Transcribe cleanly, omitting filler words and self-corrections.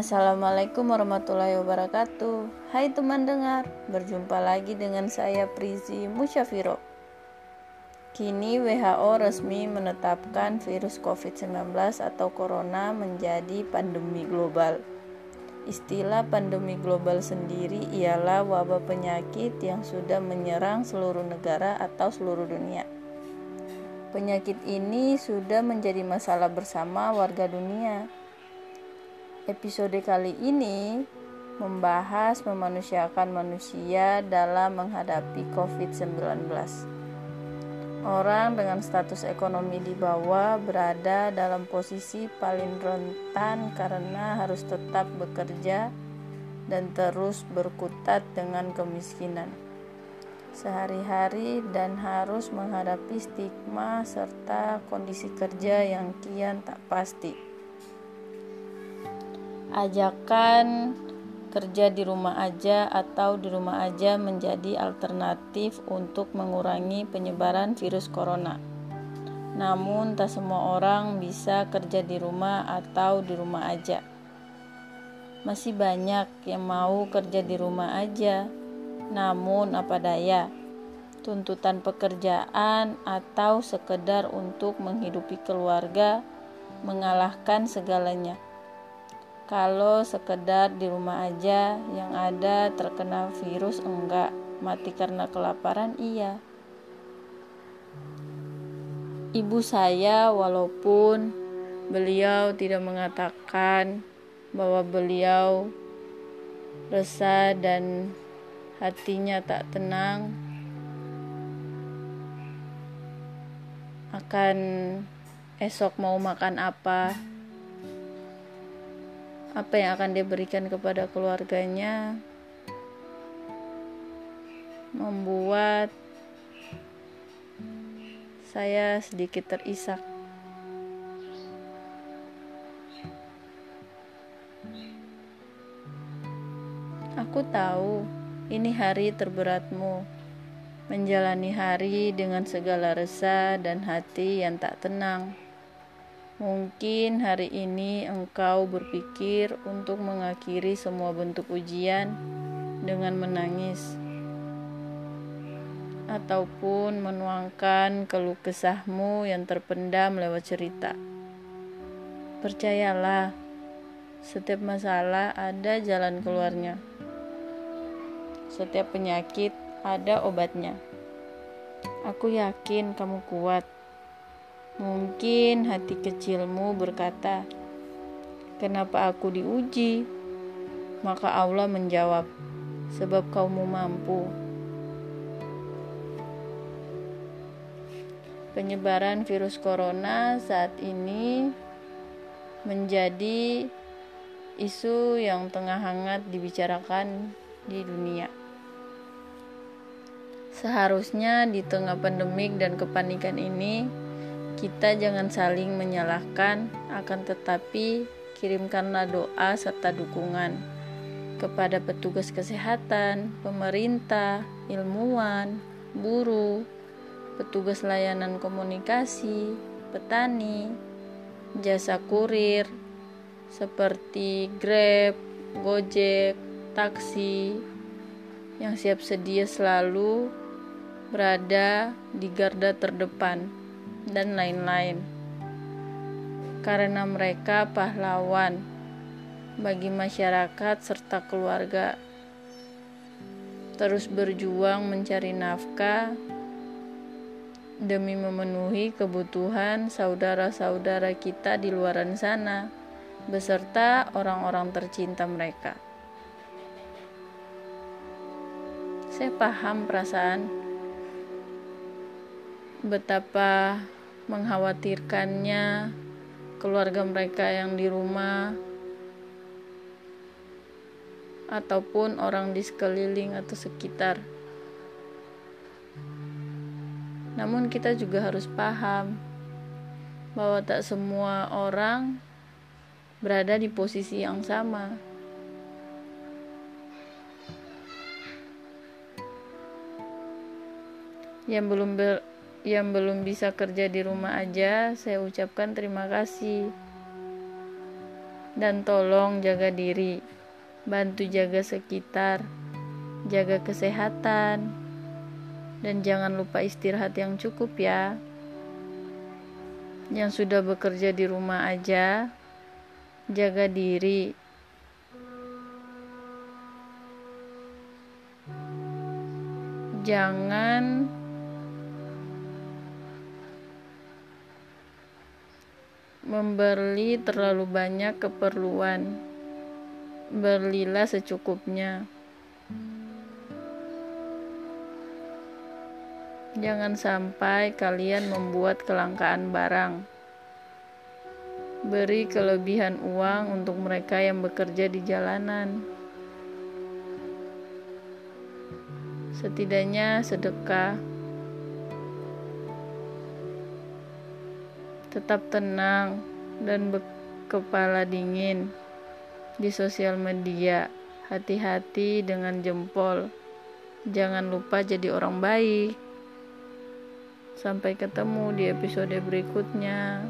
Assalamualaikum warahmatullahi wabarakatuh. Hai teman dengar, berjumpa lagi dengan saya Prizi Musyafiro. Kini WHO resmi menetapkan virus COVID-19 atau corona menjadi pandemi global. Istilah pandemi global sendiri ialah wabah penyakit yang sudah menyerang seluruh negara atau seluruh dunia. Penyakit ini sudah menjadi masalah bersama warga dunia. Episode kali ini membahas memanusiakan manusia dalam menghadapi COVID-19. Orang dengan status ekonomi di bawah berada dalam posisi paling rentan karena harus tetap bekerja dan terus berkutat dengan kemiskinan sehari-hari dan harus menghadapi stigma serta kondisi kerja yang kian tak pasti. Ajakan kerja di rumah aja atau di rumah aja menjadi alternatif untuk mengurangi penyebaran virus corona. Namun tak semua orang bisa kerja di rumah atau di rumah aja. Masih banyak yang mau kerja di rumah aja, namun apa daya, tuntutan pekerjaan atau sekedar untuk menghidupi keluarga mengalahkan segalanya. Kalau sekedar di rumah aja, yang ada terkena virus enggak, mati karena kelaparan iya. Ibu saya, walaupun beliau tidak mengatakan bahwa beliau resah dan hatinya tak tenang akan esok mau makan apa yang akan dia berikan kepada keluarganya, membuat saya sedikit terisak. Aku tahu ini hari terberatmu, menjalani hari dengan segala resah dan hati yang tak tenang. Mungkin hari ini engkau berpikir untuk mengakhiri semua bentuk ujian dengan menangis, ataupun menuangkan keluh kesahmu yang terpendam lewat cerita. Percayalah, setiap masalah ada jalan keluarnya. Setiap penyakit ada obatnya. Aku yakin kamu kuat. Mungkin hati kecilmu berkata, "Kenapa aku diuji?" Maka Allah menjawab, "Sebab kaummu mampu." Penyebaran virus corona saat ini menjadi isu yang tengah hangat dibicarakan di dunia. Seharusnya di tengah pandemik dan kepanikan ini, kita jangan saling menyalahkan, akan tetapi kirimkanlah doa serta dukungan kepada petugas kesehatan, pemerintah, ilmuwan, buruh, petugas layanan komunikasi, petani, jasa kurir seperti Grab, Gojek, taksi yang siap sedia selalu berada di garda terdepan dan lain-lain, karena mereka pahlawan bagi masyarakat serta keluarga, terus berjuang mencari nafkah demi memenuhi kebutuhan saudara-saudara kita di luar sana beserta orang-orang tercinta mereka. Saya paham perasaan betapa mengkhawatirkannya keluarga mereka yang di rumah ataupun orang di sekeliling atau sekitar. Namun kita juga harus paham bahwa tak semua orang berada di posisi yang sama. Yang belum bisa kerja di rumah aja, saya ucapkan terima kasih. Dan tolong jaga diri, bantu jaga sekitar, jaga kesehatan, dan jangan lupa istirahat yang cukup ya. Yang sudah bekerja di rumah aja, jaga diri. Jangan membeli terlalu banyak keperluan. Belilah secukupnya. Jangan sampai kalian membuat kelangkaan barang. Beri kelebihan uang untuk mereka yang bekerja di jalanan. Setidaknya sedekah. Tetap tenang dan kepala dingin di sosial media. Hati-hati dengan jempol. Jangan lupa jadi orang baik. Sampai ketemu di episode berikutnya.